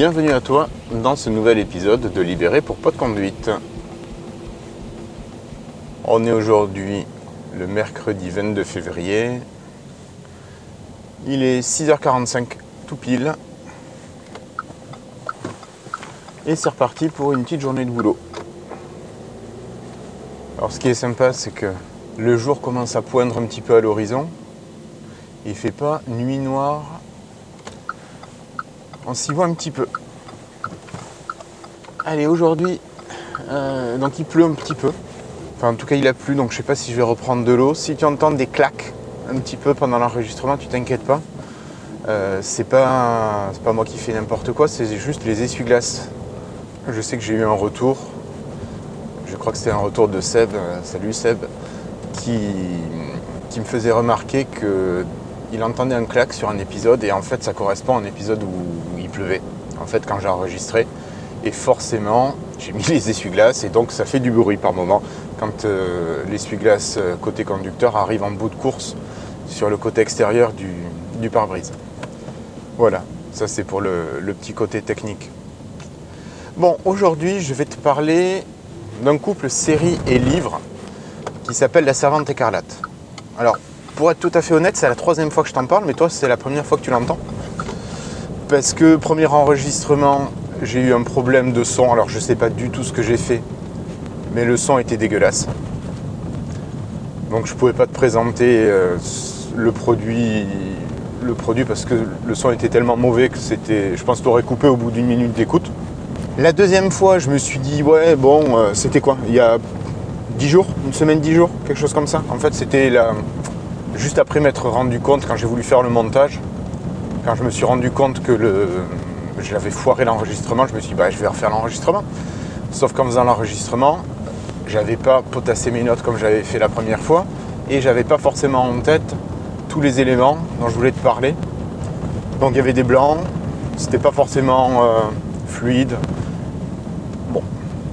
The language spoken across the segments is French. Bienvenue à toi dans ce nouvel épisode de Libéré pour PodConduite. On est aujourd'hui le mercredi 22 février. Il est 6h45 tout pile. Et c'est reparti pour une petite journée de boulot. Alors ce qui est sympa, c'est que le jour commence à poindre un petit peu à l'horizon. Il ne fait pas nuit noire. On s'y voit un petit peu. Allez, aujourd'hui, donc il pleut un petit peu. Enfin, en tout cas, il a plu, donc je ne sais pas si je vais reprendre de l'eau. Si tu entends des claques un petit peu pendant l'enregistrement, tu t'inquiètes pas. C'est pas moi qui fais n'importe quoi, c'est juste les essuie-glaces. Je sais que j'ai eu un retour. Je crois que c'était un retour de Seb, salut Seb, qui me faisait remarquer qu'il entendait un claque sur un épisode et en fait ça correspond à un épisode où il pleuvait, en fait quand j'ai enregistré. Et forcément, j'ai mis les essuie-glaces et donc ça fait du bruit par moment. Quand l'essuie-glace côté conducteur arrive en bout de course sur le côté extérieur du pare-brise. Voilà, ça c'est pour le petit côté technique. Bon, aujourd'hui je vais te parler d'un couple série et livre qui s'appelle La Servante Écarlate. Alors, pour être tout à fait honnête, c'est la troisième fois que je t'en parle, mais toi, c'est la première fois que tu l'entends. Parce que, premier enregistrement, j'ai eu un problème de son. Alors, je sais pas du tout ce que j'ai fait, mais le son était dégueulasse. Donc, je pouvais pas te présenter le produit parce que le son était tellement mauvais que c'était... Je pense que t'aurais coupé au bout d'une minute d'écoute. La deuxième fois, je me suis dit, ouais, bon, c'était quoi ? Il y a 10 jours, une semaine, 10 jours, quelque chose comme ça. En fait, c'était juste après m'être rendu compte, quand j'ai voulu faire le montage, quand je me suis rendu compte que je l'avais foiré l'enregistrement, je me suis dit, bah, je vais refaire l'enregistrement. Sauf qu'en faisant l'enregistrement, j'avais pas potassé mes notes comme j'avais fait la première fois et j'avais pas forcément en tête tous les éléments dont je voulais te parler. Donc, il y avait des blancs, c'était pas forcément fluide. Bon,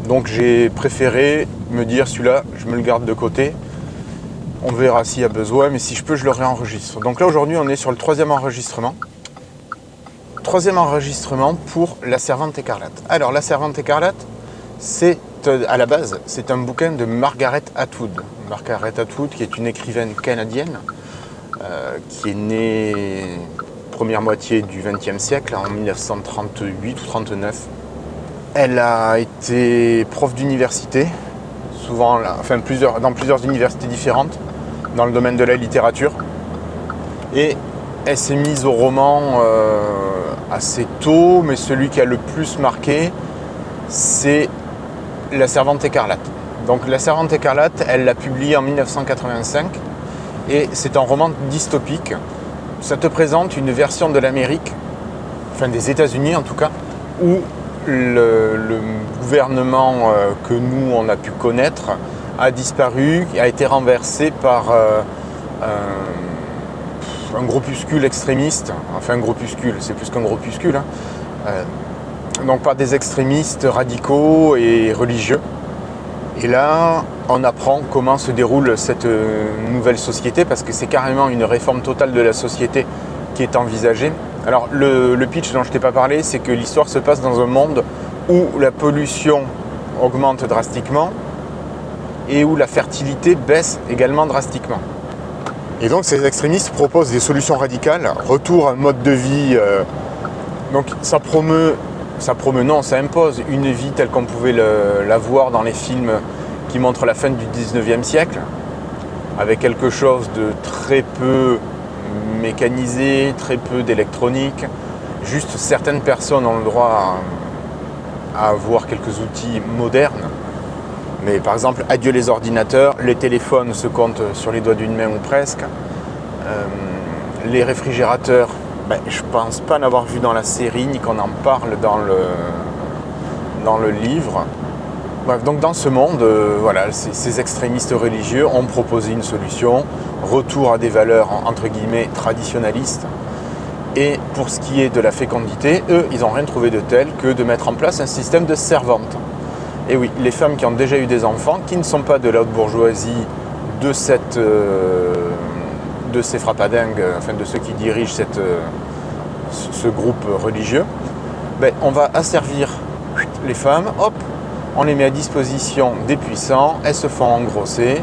donc j'ai préféré me dire celui-là, je me le garde de côté. On verra s'il y a besoin, mais si je peux, je le réenregistre. Donc là, aujourd'hui, on est sur le troisième enregistrement. Troisième enregistrement pour La Servante Écarlate. Alors, La Servante Écarlate, c'est à la base, c'est un bouquin de Margaret Atwood. Margaret Atwood, qui est une écrivaine canadienne, qui est née première moitié du XXe siècle, en 1938 ou 39. Elle a été prof d'université, souvent enfin, dans plusieurs universités différentes, dans le domaine de la littérature. Et elle s'est mise au roman assez tôt, mais celui qui a le plus marqué, c'est La Servante Écarlate. Donc La Servante Écarlate, elle l'a publiée en 1985, et c'est un roman dystopique. Ça te présente une version de l'Amérique, enfin des États-Unis en tout cas, où le gouvernement que nous on a pu connaître a disparu, a été renversé par un groupuscule extrémiste, enfin un groupuscule, c'est plus qu'un groupuscule, hein. Donc par des extrémistes radicaux et religieux. Et là, on apprend comment se déroule cette nouvelle société, parce que c'est carrément une réforme totale de la société qui est envisagée. Alors le pitch dont je t'ai pas parlé, c'est que l'histoire se passe dans un monde où la pollution augmente drastiquement et où la fertilité baisse également drastiquement. Et donc ces extrémistes proposent des solutions radicales, retour à un mode de vie, donc ça impose une vie telle qu'on pouvait la voir dans les films qui montrent la fin du 19e siècle, avec quelque chose de très peu mécanisé, très peu d'électronique. Juste certaines personnes ont le droit à avoir quelques outils modernes. Mais par exemple, adieu les ordinateurs, les téléphones se comptent sur les doigts d'une main ou presque. Les réfrigérateurs, je pense pas l'avoir vu dans la série ni qu'on en parle dans le livre. Bref, donc dans ce monde, voilà, ces extrémistes religieux ont proposé une solution, retour à des valeurs entre guillemets traditionnalistes. Et pour ce qui est de la fécondité, eux, ils n'ont rien trouvé de tel que de mettre en place un système de servantes. Et oui, les femmes qui ont déjà eu des enfants, qui ne sont pas de la haute bourgeoisie de ces frappadingues, enfin de ceux qui dirigent ce groupe religieux, ben, on va asservir les femmes, hop, on les met à disposition des puissants, elles se font engrosser,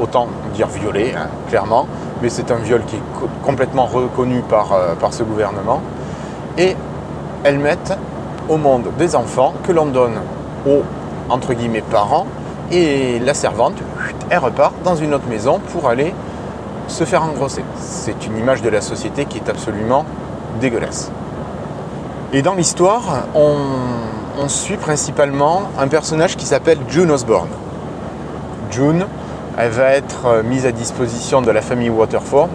autant dire violer, hein, clairement, mais c'est un viol qui est complètement reconnu par ce gouvernement, et elles mettent au monde des enfants que l'on donne aux, entre guillemets, parents, et la servante, elle repart dans une autre maison pour aller se faire engrosser. C'est une image de la société qui est absolument dégueulasse. Et dans l'histoire, on suit principalement un personnage qui s'appelle June Osborne. June, elle va être mise à disposition de la famille Waterford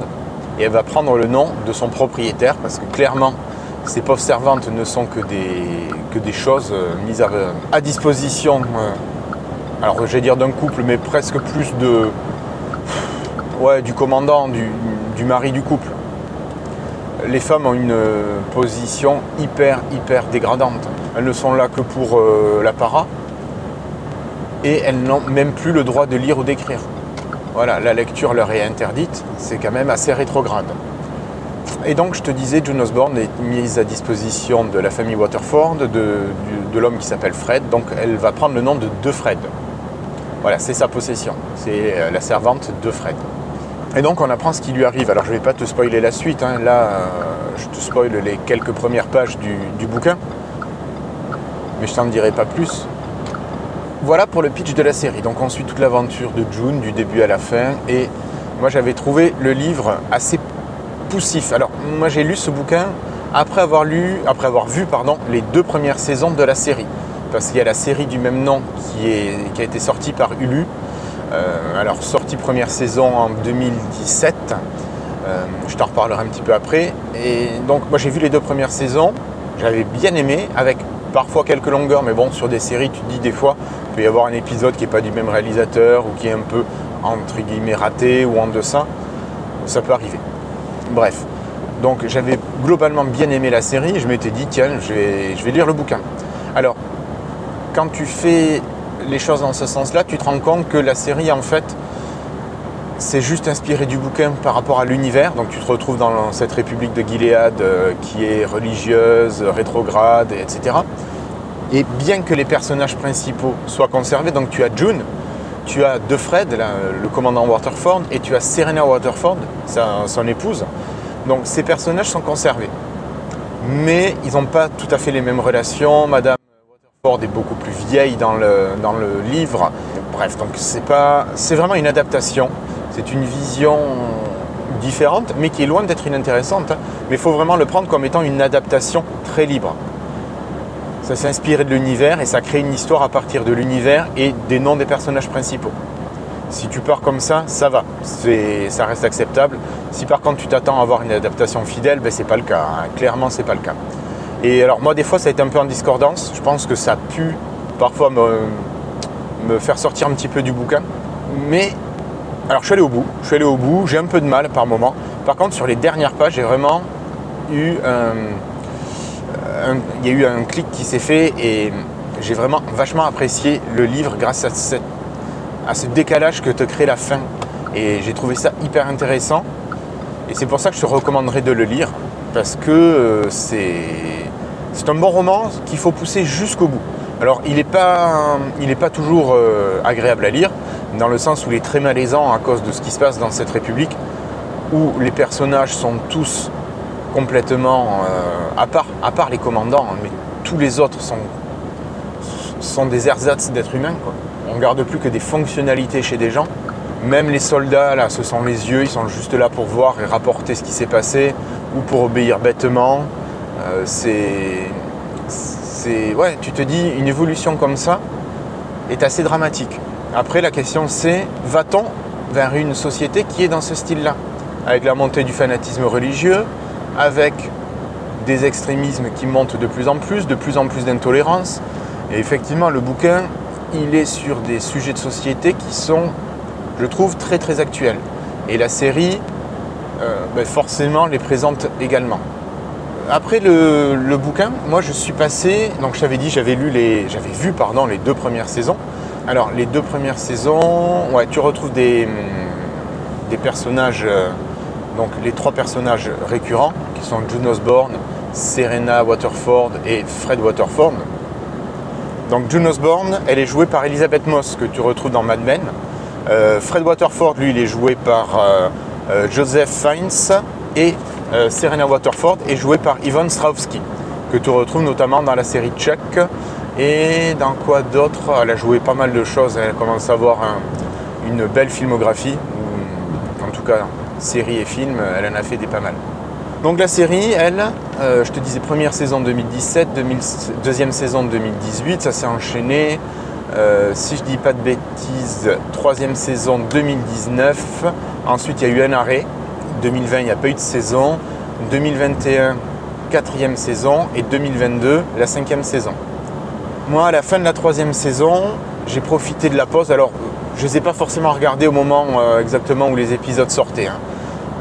et elle va prendre le nom de son propriétaire parce que clairement, ces pauvres servantes ne sont que des choses mises à disposition. Alors j'allais dire d'un couple, mais presque plus de... Ouais, du commandant, du mari du couple. Les femmes ont une position hyper dégradante. Elles ne sont là que pour la para et elles n'ont même plus le droit de lire ou d'écrire. Voilà, la lecture leur est interdite, c'est quand même assez rétrograde. Et donc je te disais, June Osborne est mise à disposition de la famille Waterford, de l'homme qui s'appelle Fred, donc elle va prendre le nom de Fred. Voilà, c'est sa possession, c'est la servante de Fred. Et donc on apprend ce qui lui arrive. Alors je ne vais pas te spoiler la suite, hein. Là je te spoil les quelques premières pages du bouquin, mais je t'en dirai pas plus. Voilà pour le pitch de la série. Donc on suit toute l'aventure de June du début à la fin, et moi j'avais trouvé le livre assez poussif. Alors moi j'ai lu ce bouquin après avoir vu les 2 premières saisons de la série, parce qu'il y a la série du même nom qui a été sortie par Hulu. Alors sortie première saison en 2017, je t'en reparlerai un petit peu après. Et donc moi j'ai vu les 2 premières saisons, j'avais bien aimé, avec parfois quelques longueurs, mais bon, sur des séries tu te dis des fois il peut y avoir un épisode qui n'est pas du même réalisateur ou qui est un peu entre guillemets raté ou en deçà, ça peut arriver. Bref, donc j'avais globalement bien aimé la série, je m'étais dit tiens je vais lire le bouquin. Alors quand tu fais les choses dans ce sens-là, tu te rends compte que la série, en fait, c'est juste inspiré du bouquin par rapport à l'univers. Donc tu te retrouves dans cette république de Gilead qui est religieuse, rétrograde, etc. Et bien que les personnages principaux soient conservés, donc tu as June, tu as de Fred, le commandant Waterford, et tu as Serena Waterford, son épouse. Donc ces personnages sont conservés. Mais ils n'ont pas tout à fait les mêmes relations. Madame est beaucoup plus vieille dans le livre. Bref, donc c'est vraiment une adaptation. C'est une vision différente, mais qui est loin d'être inintéressante. Hein. Mais il faut vraiment le prendre comme étant une adaptation très libre. Ça s'est inspiré de l'univers et ça crée une histoire à partir de l'univers et des noms des personnages principaux. Si tu pars comme ça, ça va. Ça reste acceptable. Si par contre tu t'attends à avoir une adaptation fidèle, ben c'est pas le cas. Hein. Clairement, c'est pas le cas. Et alors moi des fois ça a été un peu en discordance, je pense que ça a pu parfois me faire sortir un petit peu du bouquin, mais alors je suis allé au bout, j'ai un peu de mal par moment. Par contre sur les dernières pages j'ai vraiment eu il y a eu un clic qui s'est fait et j'ai vraiment vachement apprécié le livre grâce à ce décalage que te crée la fin, et j'ai trouvé ça hyper intéressant et c'est pour ça que je te recommanderais de le lire, parce que c'est un bon roman qu'il faut pousser jusqu'au bout. Alors il n'est pas toujours agréable à lire, dans le sens où il est très malaisant à cause de ce qui se passe dans cette république, où les personnages sont tous complètement, à part les commandants, mais tous les autres sont des ersatz d'êtres humains, quoi. On ne garde plus que des fonctionnalités chez des gens. Même les soldats, là, ce sont les yeux, ils sont juste là pour voir et rapporter ce qui s'est passé ou pour obéir bêtement. Ouais, tu te dis, une évolution comme ça est assez dramatique. Après, la question c'est, va-t-on vers une société qui est dans ce style-là ? Avec la montée du fanatisme religieux, avec des extrémismes qui montent de plus en plus d'intolérance. Et effectivement, le bouquin, il est sur des sujets de société qui sont, je trouve, très très actuel. Et la série, forcément, les présente également. Après le bouquin, moi je suis passé, donc je t'avais dit, j'avais vu les 2 premières saisons. Alors les 2 premières saisons, ouais, tu retrouves des personnages, donc les 3 personnages récurrents, qui sont June Osborne, Serena Waterford et Fred Waterford. Donc June Osborne, elle est jouée par Elizabeth Moss, que tu retrouves dans Mad Men. Fred Waterford, lui, il est joué par Joseph Fiennes, et Serena Waterford est jouée par Yvonne Strahovski, que tu retrouves notamment dans la série Chuck, et dans quoi d'autre? Elle a joué pas mal de choses, elle commence à avoir une belle filmographie, ou en tout cas série et film, elle en a fait des pas mal. Donc la série, elle, je te disais, première saison 2017, deuxième saison 2018, ça s'est enchaîné. Si je dis pas de bêtises, troisième saison 2019. Ensuite, il y a eu un arrêt. 2020, il n'y a pas eu de saison. 2021, quatrième saison. Et 2022, la cinquième saison. Moi, à la fin de la troisième saison, j'ai profité de la pause. Alors, je ne les ai pas forcément regardés au moment exactement où les épisodes sortaient, hein.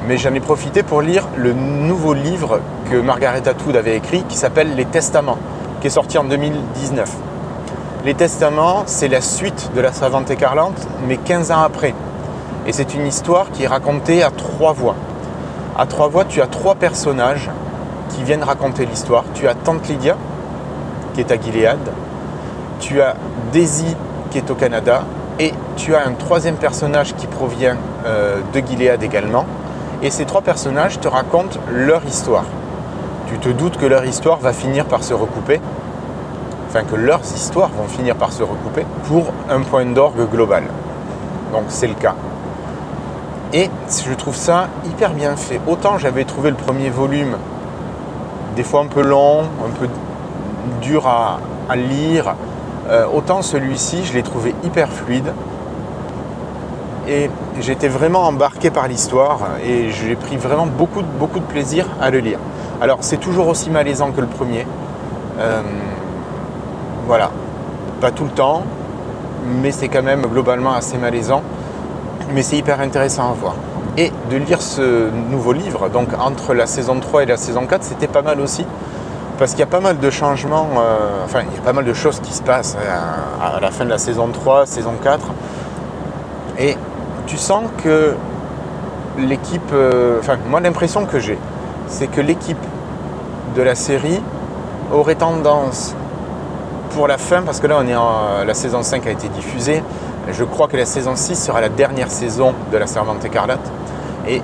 Mais j'en ai profité pour lire le nouveau livre que Margaret Atwood avait écrit, qui s'appelle « Les Testaments », qui est sorti en 2019. Les Testaments, c'est la suite de La Servante Écarlate, mais 15 ans après. Et c'est une histoire qui est racontée à trois voix. À trois voix, tu as trois personnages qui viennent raconter l'histoire. Tu as Tante Lydia, qui est à Gilead. Tu as Daisy, qui est au Canada. Et tu as un troisième personnage qui provient de Gilead également. Et ces trois personnages te racontent leur histoire. Tu te doutes que leur histoire va finir par se recouper. Enfin, que leurs histoires vont finir par se recouper pour un point d'orgue global. Donc c'est le cas. Et je trouve ça hyper bien fait. Autant j'avais trouvé le premier volume des fois un peu long, un peu dur à lire, autant celui-ci je l'ai trouvé hyper fluide. Et j'étais vraiment embarqué par l'histoire et j'ai pris vraiment beaucoup de plaisir à le lire. Alors c'est toujours aussi malaisant que le premier. Voilà, pas tout le temps, mais c'est quand même globalement assez malaisant, mais c'est hyper intéressant à voir. Et de lire ce nouveau livre, donc entre la saison 3 et la saison 4, c'était pas mal aussi, parce qu'il y a pas mal de changements, il y a pas mal de choses qui se passent à la fin de la saison 3, saison 4, et tu sens que l'équipe, moi l'impression que j'ai, c'est que l'équipe de la série aurait tendance... pour la fin, parce que là on est la saison 5 a été diffusée, je crois que la saison 6 sera la dernière saison de La Servante Écarlate, et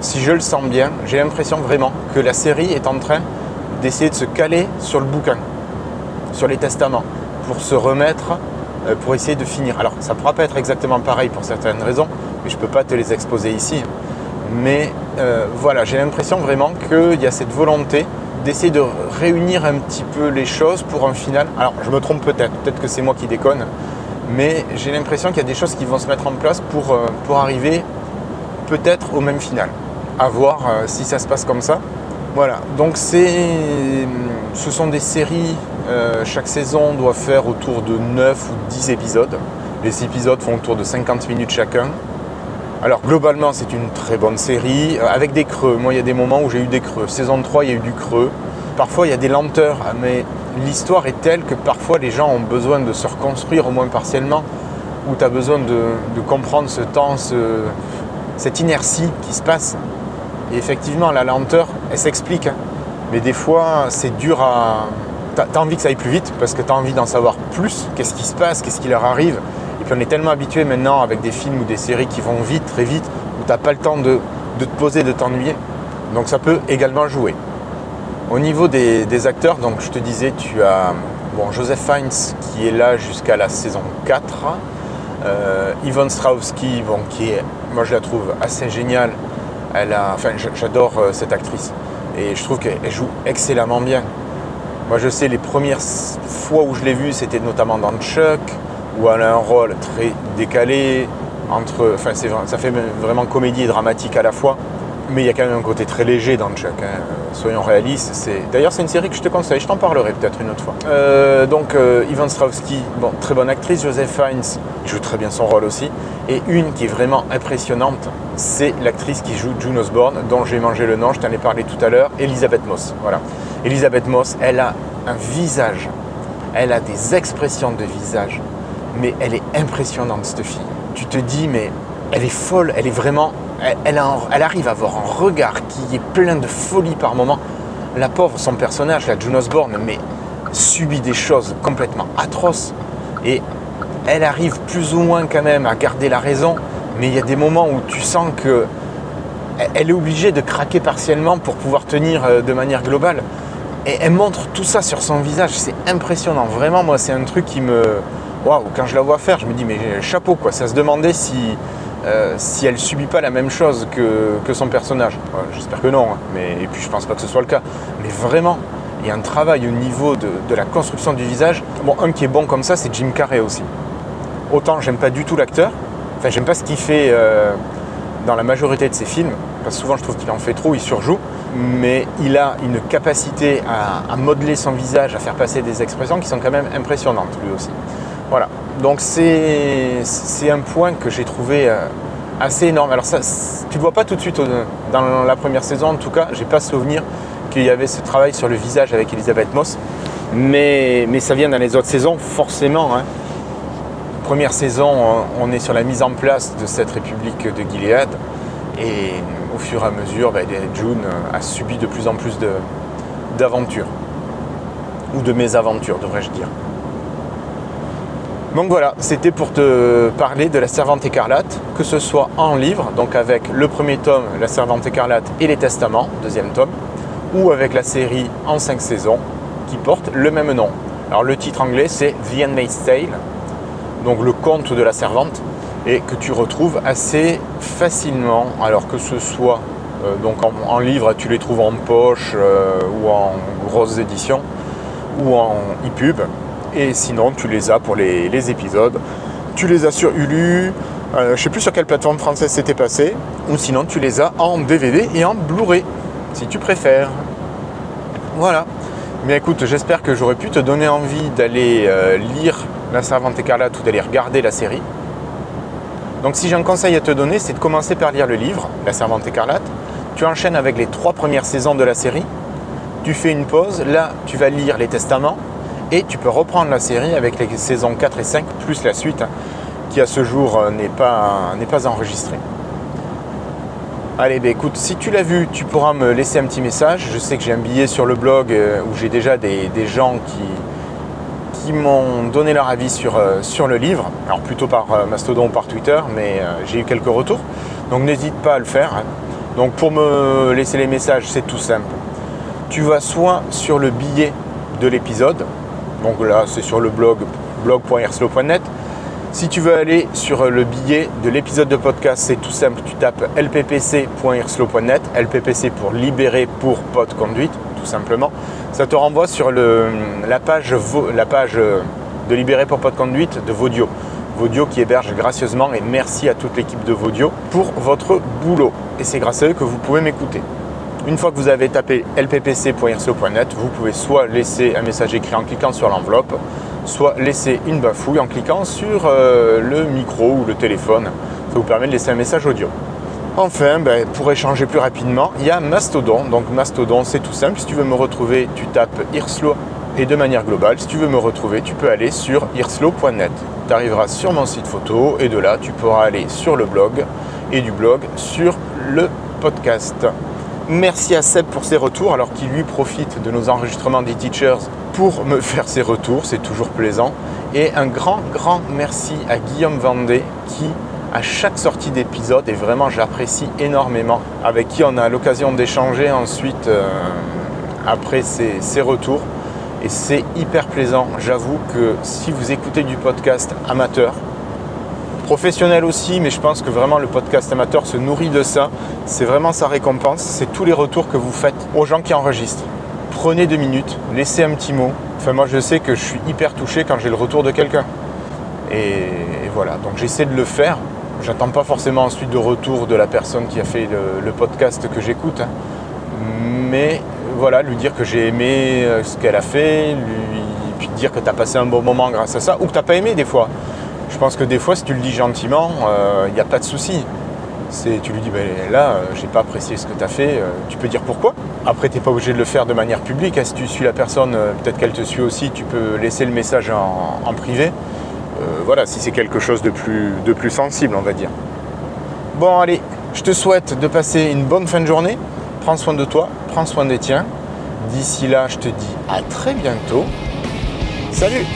si je le sens bien, j'ai l'impression vraiment que la série est en train d'essayer de se caler sur le bouquin, sur les testaments, pour se remettre, pour essayer de finir. Alors ça ne pourra pas être exactement pareil pour certaines raisons, mais je ne peux pas te les exposer ici, mais voilà, j'ai l'impression vraiment qu'il y a cette volonté d'essayer de réunir un petit peu les choses pour un final. Alors, je me trompe peut-être que c'est moi qui déconne, mais j'ai l'impression qu'il y a des choses qui vont se mettre en place pour arriver peut-être au même final. À voir si ça se passe comme ça. Voilà, donc ce sont des séries, chaque saison doit faire autour de 9 ou 10 épisodes. Les épisodes font autour de 50 minutes chacun. Alors globalement c'est une très bonne série, avec des creux. Moi il y a des moments où j'ai eu des creux. Saison 3 il y a eu du creux. Parfois il y a des lenteurs, mais l'histoire est telle que parfois les gens ont besoin de se reconstruire au moins partiellement, ou tu as besoin de comprendre ce temps, cette inertie qui se passe. Et effectivement la lenteur elle s'explique, mais des fois c'est dur à... T'as envie que ça aille plus vite parce que t'as envie d'en savoir plus, qu'est-ce qui se passe, qu'est-ce qui leur arrive. Et puis on est tellement habitué maintenant avec des films ou des séries qui vont vite, très vite, où tu n'as pas le temps de te poser, de t'ennuyer. Donc ça peut également jouer. Au niveau des acteurs, donc je te disais, tu as Joseph Fiennes qui est là jusqu'à la saison 4. Yvonne Strahovski, moi je la trouve assez géniale. J'adore cette actrice. Et je trouve qu'elle joue excellemment bien. Moi je sais, les premières fois où je l'ai vue, c'était notamment dans Chuck, où elle a un rôle très décalé, ça fait vraiment comédie et dramatique à la fois, mais il y a quand même un côté très léger dans Chuck, hein. Soyons réalistes. D'ailleurs c'est une série que je te conseille, je t'en parlerai peut-être une autre fois. Yvonne Strahovski, très bonne actrice, Joseph Fiennes joue très bien son rôle aussi, et une qui est vraiment impressionnante, c'est l'actrice qui joue June Osborne, dont j'ai mangé le nom, je t'en ai parlé tout à l'heure, Elizabeth Moss, voilà. Elizabeth Moss, elle a un visage, elle a des expressions de visage, mais elle est impressionnante cette fille. Tu te dis mais elle est folle, elle est vraiment... Elle arrive à avoir un regard qui est plein de folie par moment. la pauvre, son personnage, la June Osborne, mais subit des choses complètement atroces et elle arrive plus ou moins quand même à garder la raison, mais il y a des moments où tu sens qu'elle est obligée de craquer partiellement pour pouvoir tenir de manière globale. Et elle montre tout ça sur son visage, c'est impressionnant. Vraiment, moi, c'est un truc qui me... Waouh, quand je la vois faire, je me dis, mais chapeau, quoi. Ça se demandait si elle subit pas la même chose que son personnage. Ouais, j'espère que non, mais et puis je pense pas que ce soit le cas. Mais vraiment, il y a un travail au niveau de la construction du visage. Bon, un qui est bon comme ça, c'est Jim Carrey aussi. Autant, j'aime pas du tout l'acteur. Enfin, j'aime pas ce qu'il fait dans la majorité de ses films. Parce que souvent, je trouve qu'il en fait trop, il surjoue. Mais il a une capacité à modeler son visage, à faire passer des expressions qui sont quand même impressionnantes lui aussi. Voilà, donc c'est un point que j'ai trouvé assez énorme. Alors ça, tu le vois pas tout de suite dans la première saison, en tout cas, j'ai pas souvenir qu'il y avait ce travail sur le visage avec Elizabeth Moss, mais ça vient dans les autres saisons, forcément, hein. Première saison, on est sur la mise en place de cette république de Gilead, et au fur et à mesure, June a subi de plus en plus d'aventures, ou de mésaventures, devrais-je dire. Donc voilà, c'était pour te parler de La Servante Écarlate, que ce soit en livre, donc avec le premier tome, La Servante Écarlate et Les Testaments, deuxième tome, ou avec la série en 5 saisons, qui porte le même nom. Alors le titre anglais, c'est The Handmaid's Tale, donc le conte de la servante, et que tu retrouves assez facilement, alors que ce soit donc en livre, tu les trouves en poche ou en grosses éditions ou en e-pub, et sinon tu les as pour les épisodes, tu les as sur Hulu, je ne sais plus sur quelle plateforme française c'était passé, ou sinon tu les as en DVD et en Blu-ray, si tu préfères. Voilà, mais écoute, j'espère que j'aurais pu te donner envie d'aller lire La Servante Écarlate ou d'aller regarder la série. Donc si j'ai un conseil à te donner, c'est de commencer par lire le livre, La Servante Écarlate. Tu enchaînes avec les 3 premières saisons de la série. Tu fais une pause, là tu vas lire Les Testaments et tu peux reprendre la série avec les saisons 4 et 5, plus la suite, hein, qui à ce jour n'est pas enregistrée. Allez, écoute, si tu l'as vu, tu pourras me laisser un petit message. Je sais que j'ai un billet sur le blog où j'ai déjà des gens qui m'ont donné leur avis sur le livre, alors plutôt par Mastodon ou par Twitter, mais j'ai eu quelques retours, donc n'hésite pas à le faire, hein. Donc pour me laisser les messages, c'est tout simple. Tu vas soit sur le billet de l'épisode, donc là c'est sur le blog, blog.irslow.net. Si tu veux aller sur le billet de l'épisode de podcast, c'est tout simple, tu tapes lppc.irslow.net, lppc pour libéré pour PodConduite, tout simplement. Ça te renvoie sur la page de Libéré pour PodConduite de Vodio. Vodio qui héberge gracieusement, et merci à toute l'équipe de Vodio pour votre boulot. Et c'est grâce à eux que vous pouvez m'écouter. Une fois que vous avez tapé lppc.irslow.net, vous pouvez soit laisser un message écrit en cliquant sur l'enveloppe, soit laisser une bafouille en cliquant sur le micro ou le téléphone. Ça vous permet de laisser un message audio. Enfin, pour échanger plus rapidement, il y a Mastodon. Donc Mastodon, c'est tout simple. Si tu veux me retrouver, tu tapes Irslow. Et de manière globale, si tu veux me retrouver, tu peux aller sur irslow.net. Tu arriveras sur mon site photo et de là, tu pourras aller sur le blog et du blog sur le podcast. Merci à Seb pour ses retours, alors qu'il lui profite de nos enregistrements des teachers pour me faire ses retours. C'est toujours plaisant. Et un grand merci à Guillaume Vendée qui... à chaque sortie d'épisode, et vraiment j'apprécie énormément, avec qui on a l'occasion d'échanger ensuite après ses retours, et c'est hyper plaisant. J'avoue que si vous écoutez du podcast amateur, professionnel aussi, mais je pense que vraiment le podcast amateur se nourrit de ça, c'est vraiment sa récompense, c'est tous les retours que vous faites aux gens qui enregistrent. Prenez 2 minutes, laissez un petit mot, enfin moi je sais que je suis hyper touché quand j'ai le retour de quelqu'un, et voilà, donc j'essaie de le faire. J'attends pas forcément ensuite de retour de la personne qui a fait le podcast que j'écoute, hein. Mais voilà, lui dire que j'ai aimé ce qu'elle a fait, puis dire que tu as passé un bon moment grâce à ça, ou que tu n'as pas aimé des fois. Je pense que des fois, si tu le dis gentiment, il n'y a pas de souci. Tu lui dis, là, j'ai pas apprécié ce que tu as fait, tu peux dire pourquoi. Après, tu n'es pas obligé de le faire de manière publique, hein. Si tu suis la personne, peut-être qu'elle te suit aussi, tu peux laisser le message en privé. Voilà, si c'est quelque chose de plus sensible, on va dire. Bon, allez, je te souhaite de passer une bonne fin de journée. Prends soin de toi, prends soin des tiens. D'ici là, je te dis à très bientôt. Salut!